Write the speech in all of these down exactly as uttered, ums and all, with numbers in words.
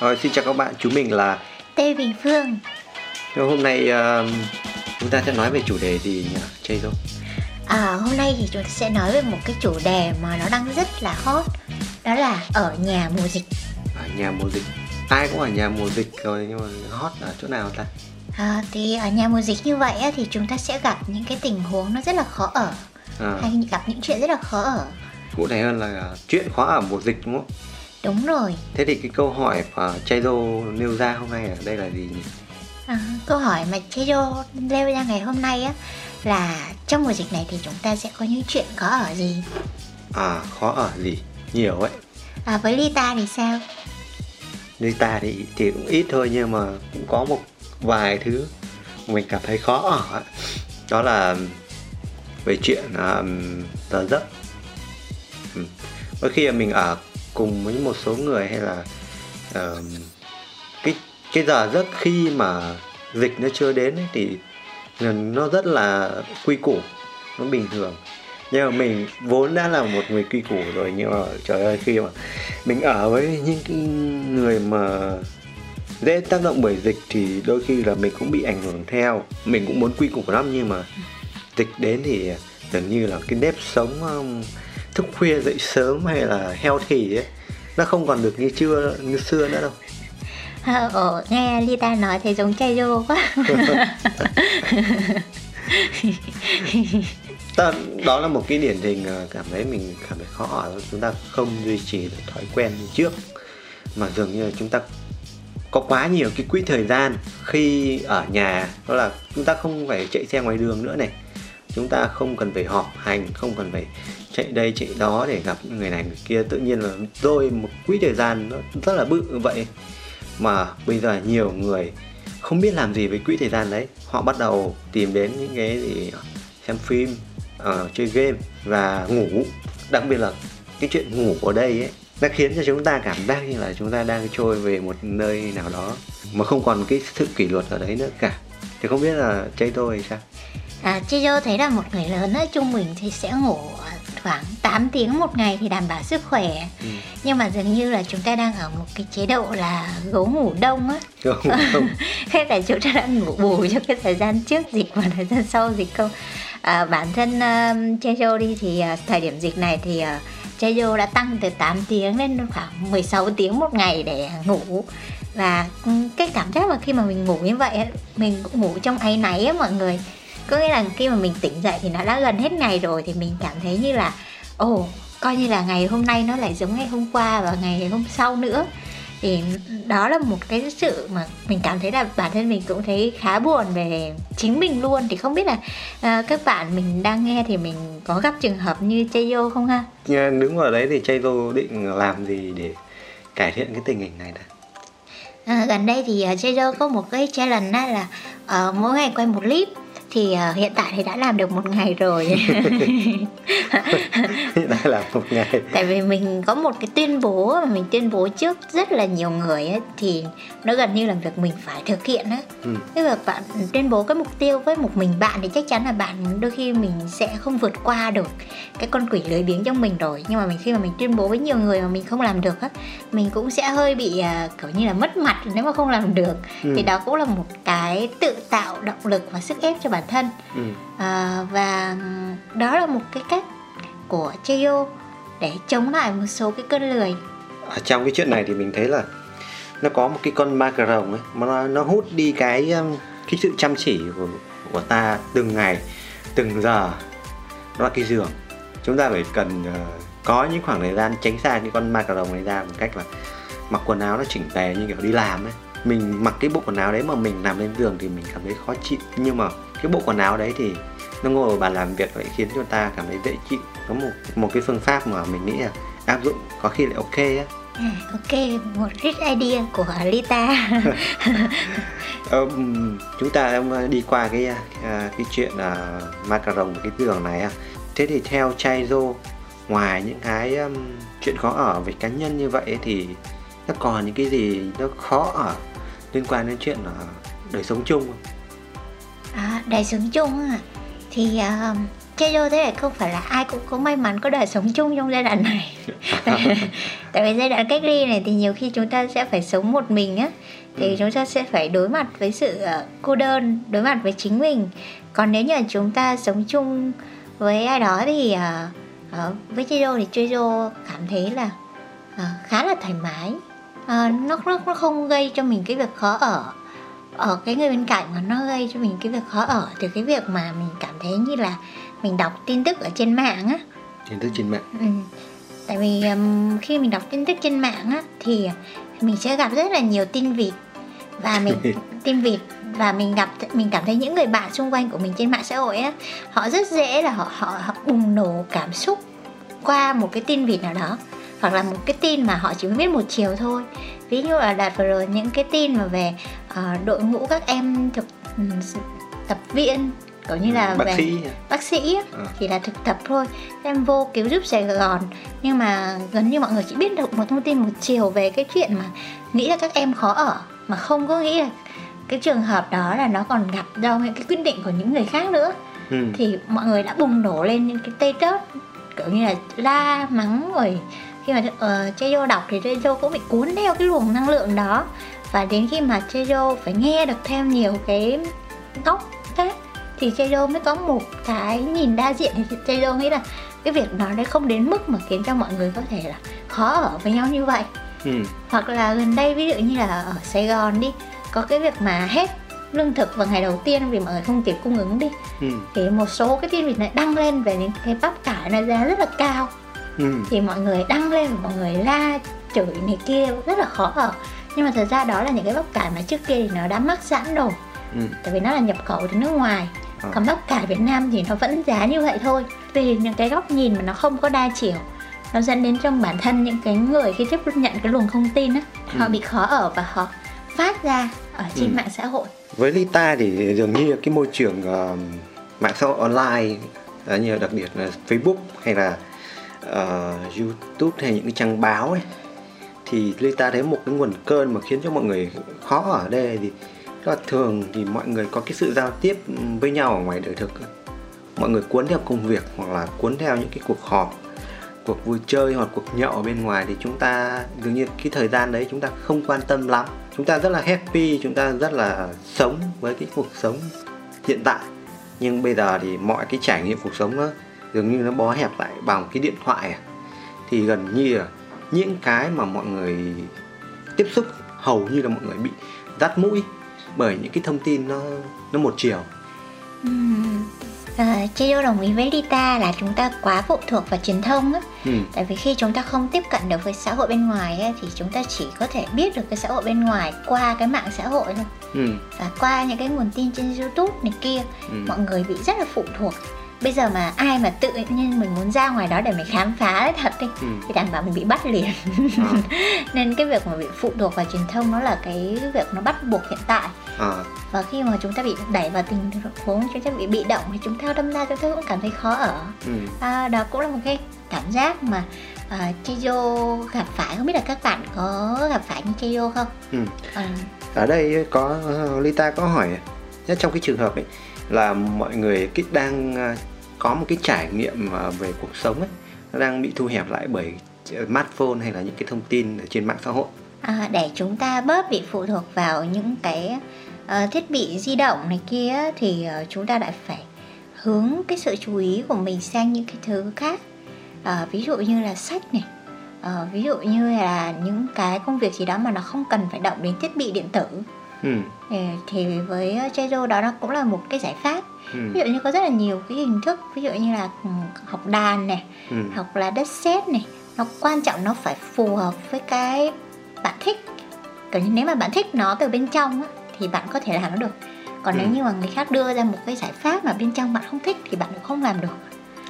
Rồi, xin chào các bạn, chúng mình là Tê Vinh Phương. Hôm nay uh, chúng ta sẽ nói về chủ đề gì nhỉ, Jairo? À, hôm nay thì chúng ta sẽ nói về một cái chủ đề mà nó đang rất là hot. Đó là ở nhà mùa dịch. Ở nhà mùa dịch, ai cũng ở nhà mùa dịch rồi, nhưng mà hot ở chỗ nào ta? À, thì ở nhà mùa dịch như vậy thì chúng ta sẽ gặp những cái tình huống nó rất là khó ở à. Hay gặp những chuyện rất là khó ở. Cụ thể hơn là chuyện khó ở mùa dịch đúng không? Đúng rồi. Thế thì cái câu hỏi mà Chaydo nêu ra hôm nay ở đây là gì nhỉ? À, câu hỏi mà Chaydo nêu ra ngày hôm nay á là trong mùa dịch này thì chúng ta sẽ có những chuyện khó ở gì? À, khó ở gì? Nhiều ấy. À, với Lyta thì sao? Lyta thì, thì cũng ít thôi, nhưng mà cũng có một vài thứ mình cảm thấy khó ở. Đó là về chuyện um, giờ giấc. Ừ. Bởi khi mình ở cùng với một số người hay là uh, cái, cái giờ giấc khi mà dịch nó chưa đến ấy, thì nó rất là quy củ, nó bình thường. Nhưng mà mình vốn đã là một người quy củ rồi, nhưng mà trời ơi, khi mà mình ở với những cái người mà dễ tác động bởi dịch thì đôi khi là mình cũng bị ảnh hưởng theo. Mình cũng muốn quy củ lắm, nhưng mà dịch đến thì dường như là cái nếp sống thức khuya dậy sớm hay là healthy ấy, nó không còn được như chưa như xưa nữa đâu. Ồ, nghe Lyta nói thấy giống Jiro quá. Đó là một cái điển hình cảm thấy mình cảm thấy khó, chúng ta không duy trì được thói quen như trước, mà dường như là chúng ta có quá nhiều cái quỹ thời gian khi ở nhà. Đó là chúng ta không phải chạy xe ngoài đường nữa này, chúng ta không cần phải họp hành, không cần phải chạy đây chạy đó để gặp người này người kia. Tự nhiên là rồi một quỹ thời gian nó rất là bự như vậy, mà bây giờ nhiều người không biết làm gì với quỹ thời gian đấy. Họ bắt đầu tìm đến những cái gì, xem phim, uh, chơi game và ngủ. Đặc biệt là cái chuyện ngủ ở đây ấy, nó khiến cho chúng ta cảm giác như là chúng ta đang trôi về một nơi nào đó mà không còn cái sự kỷ luật ở đấy nữa cả. Thì không biết là Chaydo hay sao? À, Chaydo thấy là một người lớn ấy, trung bình thì sẽ ngủ khoảng tám tiếng một ngày thì đảm bảo sức khỏe. Ừ. Nhưng mà dường như là chúng ta đang ở một cái chế độ là gấu ngủ đông á. Gấu ngủ đông. Thế là chúng ta đã ngủ bù cho cái thời gian trước dịch và thời gian sau dịch không? À, bản thân uh, Chaydo đi thì uh, thời điểm dịch này thì uh, Chaydo đã tăng từ tám tiếng lên khoảng mười sáu tiếng một ngày để ngủ. Và cái cảm giác mà khi mà mình ngủ như vậy, mình cũng ngủ trong áy náy á mọi người. Có nghĩa là khi mà mình tỉnh dậy thì nó đã gần hết ngày rồi, thì mình cảm thấy như là ồ, oh, coi như là ngày hôm nay nó lại giống ngày hôm qua và ngày hôm sau nữa. Thì đó là một cái sự mà mình cảm thấy là bản thân mình cũng thấy khá buồn về chính mình luôn. Thì không biết là à, các bạn mình đang nghe thì mình có gặp trường hợp như Cheyo không ha? Đứng ở đấy thì Cheyo định làm gì để cải thiện cái tình hình này đã? À, gần đây thì Cheyo có một cái challenge là uh, mỗi ngày quay một clip. Thì uh, hiện tại thì đã làm được một ngày rồi. Đã làm một ngày. Tại vì mình có một cái tuyên bố mà mình tuyên bố trước rất là nhiều người ấy, thì nó gần như là việc mình phải thực hiện á. Ừ. Thế mà bạn tuyên bố cái mục tiêu với một mình bạn thì chắc chắn là bạn đôi khi mình sẽ không vượt qua được cái con quỷ lười biếng trong mình rồi. Nhưng mà mình khi mà mình tuyên bố với nhiều người mà mình không làm được á, mình cũng sẽ hơi bị uh, kiểu như là mất mặt nếu mà không làm được. Ừ. Thì đó cũng là một cái tự tạo động lực và sức ép cho bạn bản thân. Ừ. À, và đó là một cái cách của Jio để chống lại một số cái cơn lười. Ở trong cái chuyện này thì mình thấy là nó có một cái con ma cà rồng ấy, mà nó, nó hút đi cái cái sự chăm chỉ của của ta từng ngày, từng giờ. Đó là cái giường. Chúng ta phải cần uh, có những khoảng thời gian tránh xa những con ma cà rồng này ra bằng cách là mặc quần áo nó chỉnh tề như kiểu đi làm ấy. Mình mặc cái bộ quần áo đấy mà mình nằm lên giường thì mình cảm thấy khó chịu, nhưng mà cái bộ quần áo đấy thì nó ngồi vào bàn làm việc lại khiến cho ta cảm thấy dễ chịu. Có một một cái phương pháp mà mình nghĩ là áp dụng có khi lại ok á. À, ok, một rich idea của Alyta. um, chúng ta đi qua cái cái chuyện là macaron cái giường này á. Thế thì theo Chaydo, ngoài những cái um, chuyện khó ở về cá nhân như vậy thì nó còn những cái gì nó khó ở liên quan đến chuyện là đời sống chung không? À, đời sống chung thì uh, Chaydo thế này không phải là ai cũng có may mắn có đời sống chung trong giai đoạn này. Tại vì giai đoạn cách ly này thì nhiều khi chúng ta sẽ phải sống một mình á, thì ừ. chúng ta sẽ phải đối mặt với sự cô đơn, đối mặt với chính mình. Còn nếu như là chúng ta sống chung với ai đó thì uh, uh, với Jiro thì Jiro cảm thấy là uh, khá là thoải mái, uh, nó, nó nó không gây cho mình cái việc khó ở ở cái người bên cạnh, mà nó gây cho mình cái việc khó ở từ cái việc mà mình cảm thấy như là mình đọc tin tức ở trên mạng á. Tin tức trên mạng. Ừ. Tại vì um, khi mình đọc tin tức trên mạng á thì mình sẽ gặp rất là nhiều tin vịt và mình tin vịt và mình gặp mình cảm thấy những người bạn xung quanh của mình trên mạng xã hội á, họ rất dễ là họ họ, họ bùng nổ cảm xúc qua một cái tin vịt nào đó, hoặc là một cái tin mà họ chỉ biết một chiều thôi. Ví dụ là đợt vừa rồi những cái tin mà về uh, đội ngũ các em thực tập viện, cũng như là bác về sĩ. bác sĩ á, à. Chỉ là thực tập thôi, em vô cứu giúp Sài Gòn, nhưng mà gần như mọi người chỉ biết được một thông tin một chiều về cái chuyện mà nghĩ là các em khó ở, mà không có nghĩ là cái trường hợp đó là nó còn gặp do những cái quyết định của những người khác nữa. ừ. Thì mọi người đã bùng nổ lên những cái tê tớt, kiểu như là la mắng rồi. Khi mà uh, Cheyo đọc thì Cheyo cũng bị cuốn theo cái luồng năng lượng đó, và đến khi mà Cheyo phải nghe được thêm nhiều cái góc khác thì Jiro mới có một cái nhìn đa diện. Thì Jiro nghĩ là cái việc nói đấy không đến mức mà khiến cho mọi người có thể là khó ở với nhau như vậy. ừ. Hoặc là gần đây ví dụ như là ở Sài Gòn đi, có cái việc mà hết lương thực vào ngày đầu tiên vì mọi người không kịp cung ứng đi, ừ. thì một số cái tin vịt này đăng lên về những cái bắp cải nó giá rất là cao, ừ. thì mọi người đăng lên và mọi người la chửi này kia rất là khó ở. Nhưng mà thật ra đó là những cái bắp cải mà trước kia thì nó đã mắc sẵn rồi, ừ. tại vì nó là nhập khẩu từ nước ngoài. Còn bắp cải Việt Nam thì nó vẫn giá như vậy thôi. Vì những cái góc nhìn mà nó không có đa chiều, nó dẫn đến trong bản thân những cái người khi tiếp nhận cái luồng thông tin á, ừ. họ bị khó ở và họ phát ra ở trên ừ. mạng xã hội. Với Lyta thì dường như cái môi trường uh, mạng xã hội online, uh, như đặc biệt là Facebook hay là uh, YouTube hay những cái trang báo ấy, thì Lyta thấy một cái nguồn cơn mà khiến cho mọi người khó ở đây thì là thường thì mọi người có cái sự giao tiếp với nhau ở ngoài đời thực, mọi người cuốn theo công việc hoặc là cuốn theo những cái cuộc họp, cuộc vui chơi hoặc cuộc nhậu ở bên ngoài, thì chúng ta đương nhiên cái thời gian đấy chúng ta không quan tâm lắm, chúng ta rất là happy, chúng ta rất là sống với cái cuộc sống hiện tại. Nhưng bây giờ thì mọi cái trải nghiệm cuộc sống nó dường như nó bó hẹp lại bằng cái điện thoại, thì gần như những cái mà mọi người tiếp xúc hầu như là mọi người bị dắt mũi bởi những cái thông tin nó nó một chiều. Ừ. À, Chiyo đồng ý với Lyta là chúng ta quá phụ thuộc vào truyền thông á. Ừ. Tại vì khi chúng ta không tiếp cận được với xã hội bên ngoài ấy, thì chúng ta chỉ có thể biết được cái xã hội bên ngoài qua cái mạng xã hội thôi. Ừ. Và qua những cái nguồn tin trên YouTube này kia, ừ. mọi người bị rất là phụ thuộc. Bây giờ mà ai mà tự nhiên mình muốn ra ngoài đó để mình khám phá thật đi, ừ. thì đảm bảo mình bị bắt liền. à. Nên cái việc mà bị phụ thuộc vào truyền thông nó là cái việc nó bắt buộc hiện tại. à. Và khi mà chúng ta bị đẩy vào tình huống chúng ta bị bị động thì chúng ta đâm ra chúng ta cũng cảm thấy khó ở. ừ. À, đó cũng là một cái cảm giác mà uh, Cheyo gặp phải, không biết là các bạn có gặp phải như Cheyo không? ừ. à. Ở đây có Lyta có hỏi nhất trong cái trường hợp ấy là mọi người cái đang có một cái trải nghiệm về cuộc sống ấy, nó đang bị thu hẹp lại bởi smartphone hay là những cái thông tin ở trên mạng xã hội. À, để chúng ta bớt bị phụ thuộc vào những cái uh, thiết bị di động này kia thì uh, chúng ta lại phải hướng cái sự chú ý của mình sang những cái thứ khác, uh, ví dụ như là sách này, uh, ví dụ như là những cái công việc gì đó mà nó không cần phải động đến thiết bị điện tử. Ừ. Thì với Jiro đó nó cũng là một cái giải pháp. ừ. Ví dụ như có rất là nhiều cái hình thức, ví dụ như là học đàn này, ừ. hoặc là đất sét này, nó quan trọng nó phải phù hợp với cái bạn thích. Kiểu như nếu mà bạn thích nó từ bên trong á, thì bạn có thể làm nó được. Còn ừ. nếu như mà người khác đưa ra một cái giải pháp mà bên trong bạn không thích thì bạn cũng không làm được.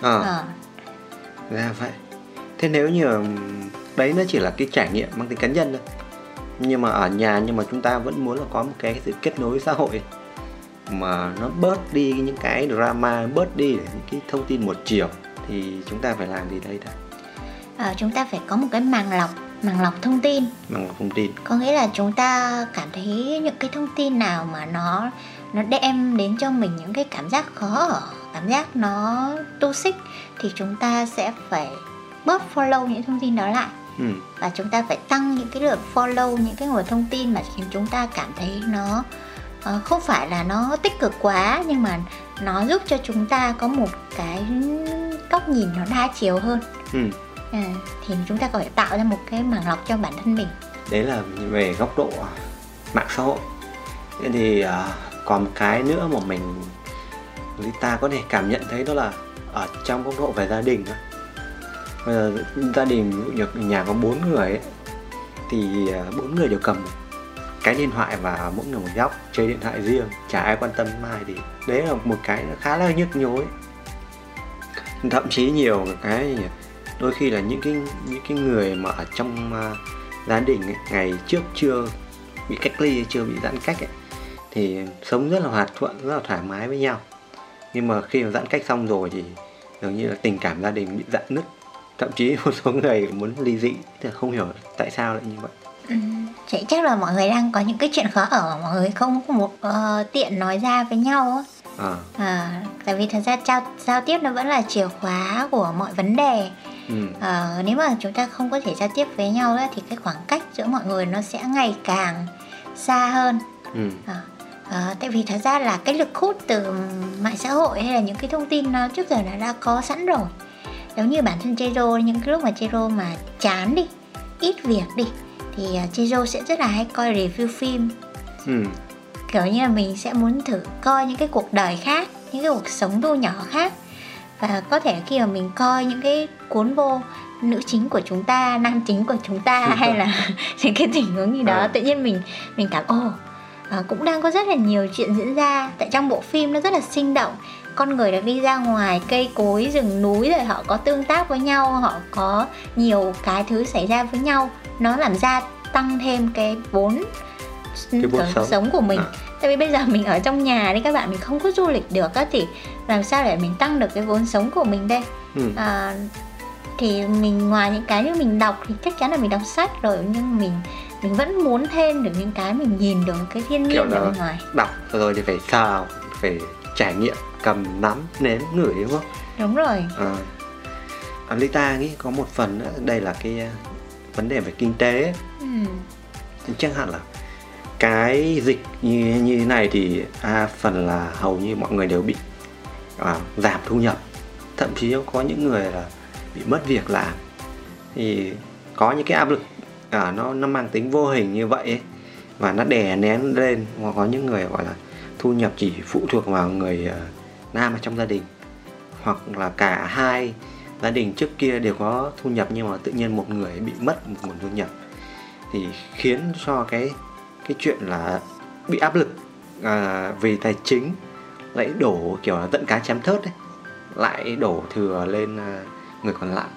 Ờ à. à. Vậy thế nếu như đấy nó chỉ là cái trải nghiệm mang tính cá nhân thôi, nhưng mà ở nhà nhưng mà chúng ta vẫn muốn là có một cái sự kết nối xã hội mà nó bớt đi những cái drama, bớt đi những cái thông tin một chiều, thì chúng ta phải làm gì đây ta? À, chúng ta phải có một cái màng lọc, màng lọc thông tin. Màng lọc thông tin. Có nghĩa là chúng ta cảm thấy những cái thông tin nào mà nó nó đem đến cho mình những cái cảm giác khó ở, cảm giác nó toxic thì chúng ta sẽ phải bớt follow những thông tin đó lại. Ừ. Và chúng ta phải tăng những cái lượt follow những cái nguồn thông tin mà khiến chúng ta cảm thấy nó uh, không phải là nó tích cực quá, nhưng mà nó giúp cho chúng ta có một cái góc nhìn nó đa chiều hơn. Ừ. À, thì chúng ta có thể tạo ra một cái màng lọc cho bản thân mình. Đấy là về góc độ mạng xã hội. Thế thì uh, còn một cái nữa mà mình Lyta có thể cảm nhận thấy, đó là ở trong góc độ về gia đình. Bây giờ gia đình nhà có bốn người ấy, thì bốn người đều cầm cái điện thoại và mỗi người một góc chơi điện thoại riêng, chả ai quan tâm ai, thì đấy là một cái khá là nhức nhối. Thậm chí nhiều cái đôi khi là những cái những cái người mà ở trong gia đình ấy, ngày trước chưa bị cách ly, chưa bị giãn cách ấy, thì sống rất là hòa thuận, rất là thoải mái với nhau, nhưng mà khi mà giãn cách xong rồi thì dường như là tình cảm gia đình bị rạn nứt. Thậm chí một số người muốn ly dị, thì không hiểu tại sao lại như vậy. Ừ, chắc là mọi người đang có những cái chuyện khó ở, mọi người không một uh, tiện nói ra với nhau. À. À, tại vì thật ra giao, giao tiếp nó vẫn là chìa khóa của mọi vấn đề. Ừ. À, nếu mà chúng ta không có thể giao tiếp với nhau ấy, thì cái khoảng cách giữa mọi người nó sẽ ngày càng xa hơn. Ừ. À. À, tại vì thật ra là cái lực hút từ mạng xã hội hay là những cái thông tin nó trước giờ nó đã có sẵn rồi. Giống như bản thân Jiro, những cái lúc mà Jiro mà chán đi, ít việc đi, thì Jiro sẽ rất là hay coi review phim. Ừ. Kiểu như là mình sẽ muốn thử coi những cái cuộc đời khác, những cái cuộc sống thu nhỏ khác. Và có thể khi mà mình coi những cái cuốn vô nữ chính của chúng ta, nam chính của chúng ta, hay là những cái tình huống gì đó, à. Tự nhiên mình mình cảm ồ, à, cũng đang có rất là nhiều chuyện diễn ra tại trong bộ phim, nó rất là sinh động. Con người đã đi ra ngoài cây cối, rừng núi rồi, họ có tương tác với nhau, họ có nhiều cái thứ xảy ra với nhau. Nó làm ra tăng thêm cái vốn, cái vốn sống. sống của mình. À. Tại vì bây giờ mình ở trong nhà đấy các bạn, mình không có du lịch được á, thì làm sao để mình tăng được cái vốn sống của mình đây? Ừ. À, thì mình ngoài những cái như mình đọc thì chắc chắn là mình đọc sách rồi, nhưng mình mình vẫn muốn thêm được những cái mình nhìn được cái thiên nhiên ở bên ngoài. Đọc rồi thì phải sao, phải trải nghiệm, cầm nắm nếm ngửi, đúng không? Đúng rồi. À, Alyta nghĩ có một phần nữa, đây là cái vấn đề về kinh tế. Ừ. Chắc hẳn là cái dịch như như thế này thì à, phần là hầu như mọi người đều bị à, giảm thu nhập, thậm chí có những người là bị mất việc làm, thì có những cái áp lực à, nó nó mang tính vô hình như vậy ấy, và nó đè nén lên. Hoặc có những người gọi là thu nhập chỉ phụ thuộc vào người uh, nam ở trong gia đình, hoặc là cả hai gia đình trước kia đều có thu nhập nhưng mà tự nhiên một người bị mất một nguồn thu nhập, thì khiến cho cái cái chuyện là bị áp lực uh, về tài chính, lại đổ kiểu là tận cá chém thớt ấy, lại đổ thừa lên uh, người còn lại,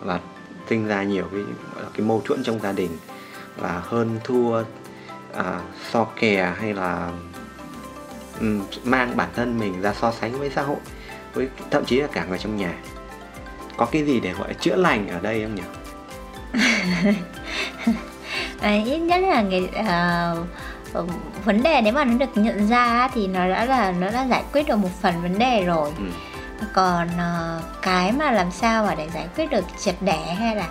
và sinh ra nhiều cái cái mâu thuẫn trong gia đình, và hơn thua uh, so kè, hay là mang bản thân mình ra so sánh với xã hội, với thậm chí là cả người trong nhà. Có cái gì để gọi là chữa lành ở đây không nhỉ? Đấy, ít nhất là người, uh, vấn đề nếu mà nó được nhận ra thì nó đã là nó đã giải quyết được một phần vấn đề rồi. Ừ. Còn uh, cái mà làm sao mà để giải quyết được triệt để, hay là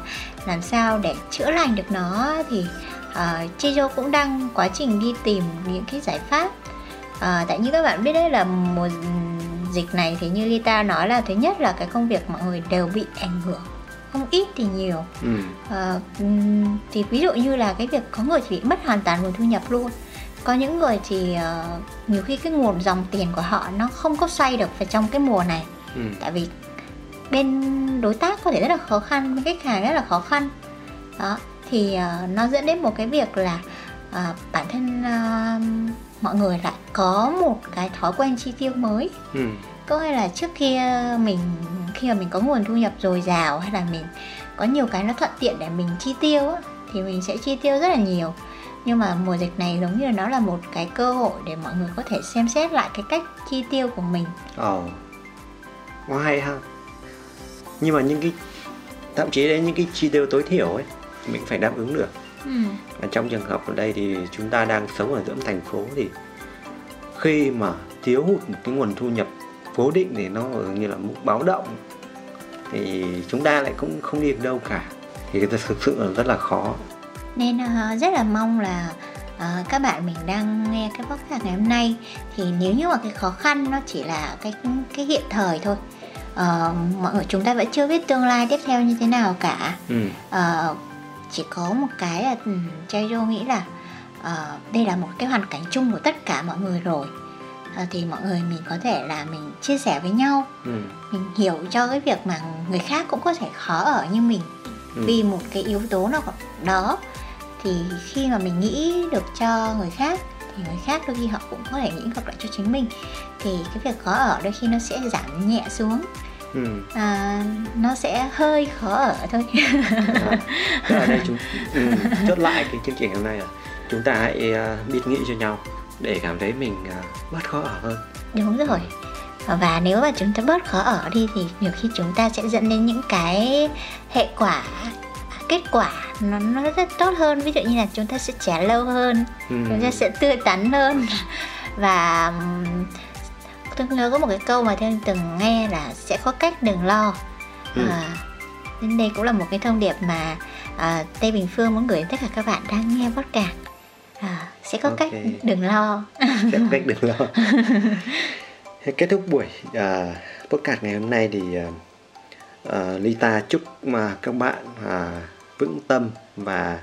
làm sao để chữa lành được nó, thì uh, Chiyo cũng đang quá trình đi tìm những cái giải pháp. À, tại như các bạn biết đấy, là mùa dịch này thì như Lyta nói là thứ nhất là cái công việc mọi người đều bị ảnh hưởng, không ít thì nhiều. Ừ. À, thì ví dụ như là cái việc có người thì bị mất hoàn toàn nguồn thu nhập luôn, có những người thì uh, nhiều khi cái nguồn dòng tiền của họ nó không có xoay được vào trong cái mùa này. Ừ. Tại vì bên đối tác có thể rất là khó khăn, bên khách hàng rất là khó khăn đó, thì uh, nó dẫn đến một cái việc là uh, bản thân uh, mọi người lại có một cái thói quen chi tiêu mới. Ừ. Có hay là trước kia mình, khi mà mình có nguồn thu nhập dồi dào, hay là mình có nhiều cái nó thuận tiện để mình chi tiêu á, thì mình sẽ chi tiêu rất là nhiều. Nhưng mà mùa dịch này giống như nó là một cái cơ hội để mọi người có thể xem xét lại cái cách chi tiêu của mình. Ồ, oh. Hay ha. Nhưng mà những cái, thậm chí đến những cái chi tiêu tối thiểu ấy, mình phải đáp ứng được. Ừ. Và trong trường hợp ở đây thì chúng ta đang sống ở giữa thành phố, thì khi mà thiếu hụt một cái nguồn thu nhập cố định thì nó như là mức báo động, thì chúng ta lại cũng không đi đâu cả, thì thực sự là rất là khó. Nên rất là mong là uh, các bạn mình đang nghe cái podcast ngày hôm nay, thì nếu như mà cái khó khăn nó chỉ là cái cái hiện thời thôi, uh, mọi người chúng ta vẫn chưa biết tương lai tiếp theo như thế nào cả. Ừ. Uh, chỉ có một cái là Jairo nghĩ là uh, đây là một cái hoàn cảnh chung của tất cả mọi người rồi, uh, thì mọi người mình có thể là mình chia sẻ với nhau. Ừ. Mình hiểu cho cái việc mà người khác cũng có thể khó ở như mình. Ừ. Vì một cái yếu tố nào đó, thì khi mà mình nghĩ được cho người khác thì người khác đôi khi họ cũng có thể nghĩ ngược lại cho chính mình, thì cái việc khó ở đôi khi nó sẽ giảm nhẹ xuống. Ừ. À, nó sẽ hơi khó ở thôi. À, tức là đây chúng ừ, chốt lại cái chương trình hôm nay là chúng ta hãy uh, biết nghĩ cho nhau để cảm thấy mình uh, bớt khó ở hơn. Đúng rồi. Và nếu mà chúng ta bớt khó ở đi thì nhiều khi chúng ta sẽ dẫn đến những cái hệ quả, kết quả nó, nó rất tốt hơn. Ví dụ như là chúng ta sẽ trẻ lâu hơn, ừ. chúng ta sẽ tươi tắn hơn. Và tôi nhớ có một cái câu mà tôi từng nghe là sẽ có cách đừng lo. Ừ. à, Nên đây cũng là một cái thông điệp mà à, Tê Vinh Phương muốn gửi đến tất cả các bạn đang nghe podcast. à, Sẽ có okay. cách đừng lo. Sẽ có cách đừng lo. Kết thúc buổi uh, podcast ngày hôm nay thì uh, uh, Lyta chúc mà các bạn uh, vững tâm và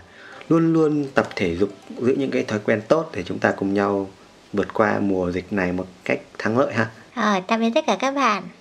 luôn luôn tập thể dục, giữ những cái thói quen tốt để chúng ta cùng nhau vượt qua mùa dịch này một cách thắng lợi ha. Ờ, tạm biệt tất cả các bạn.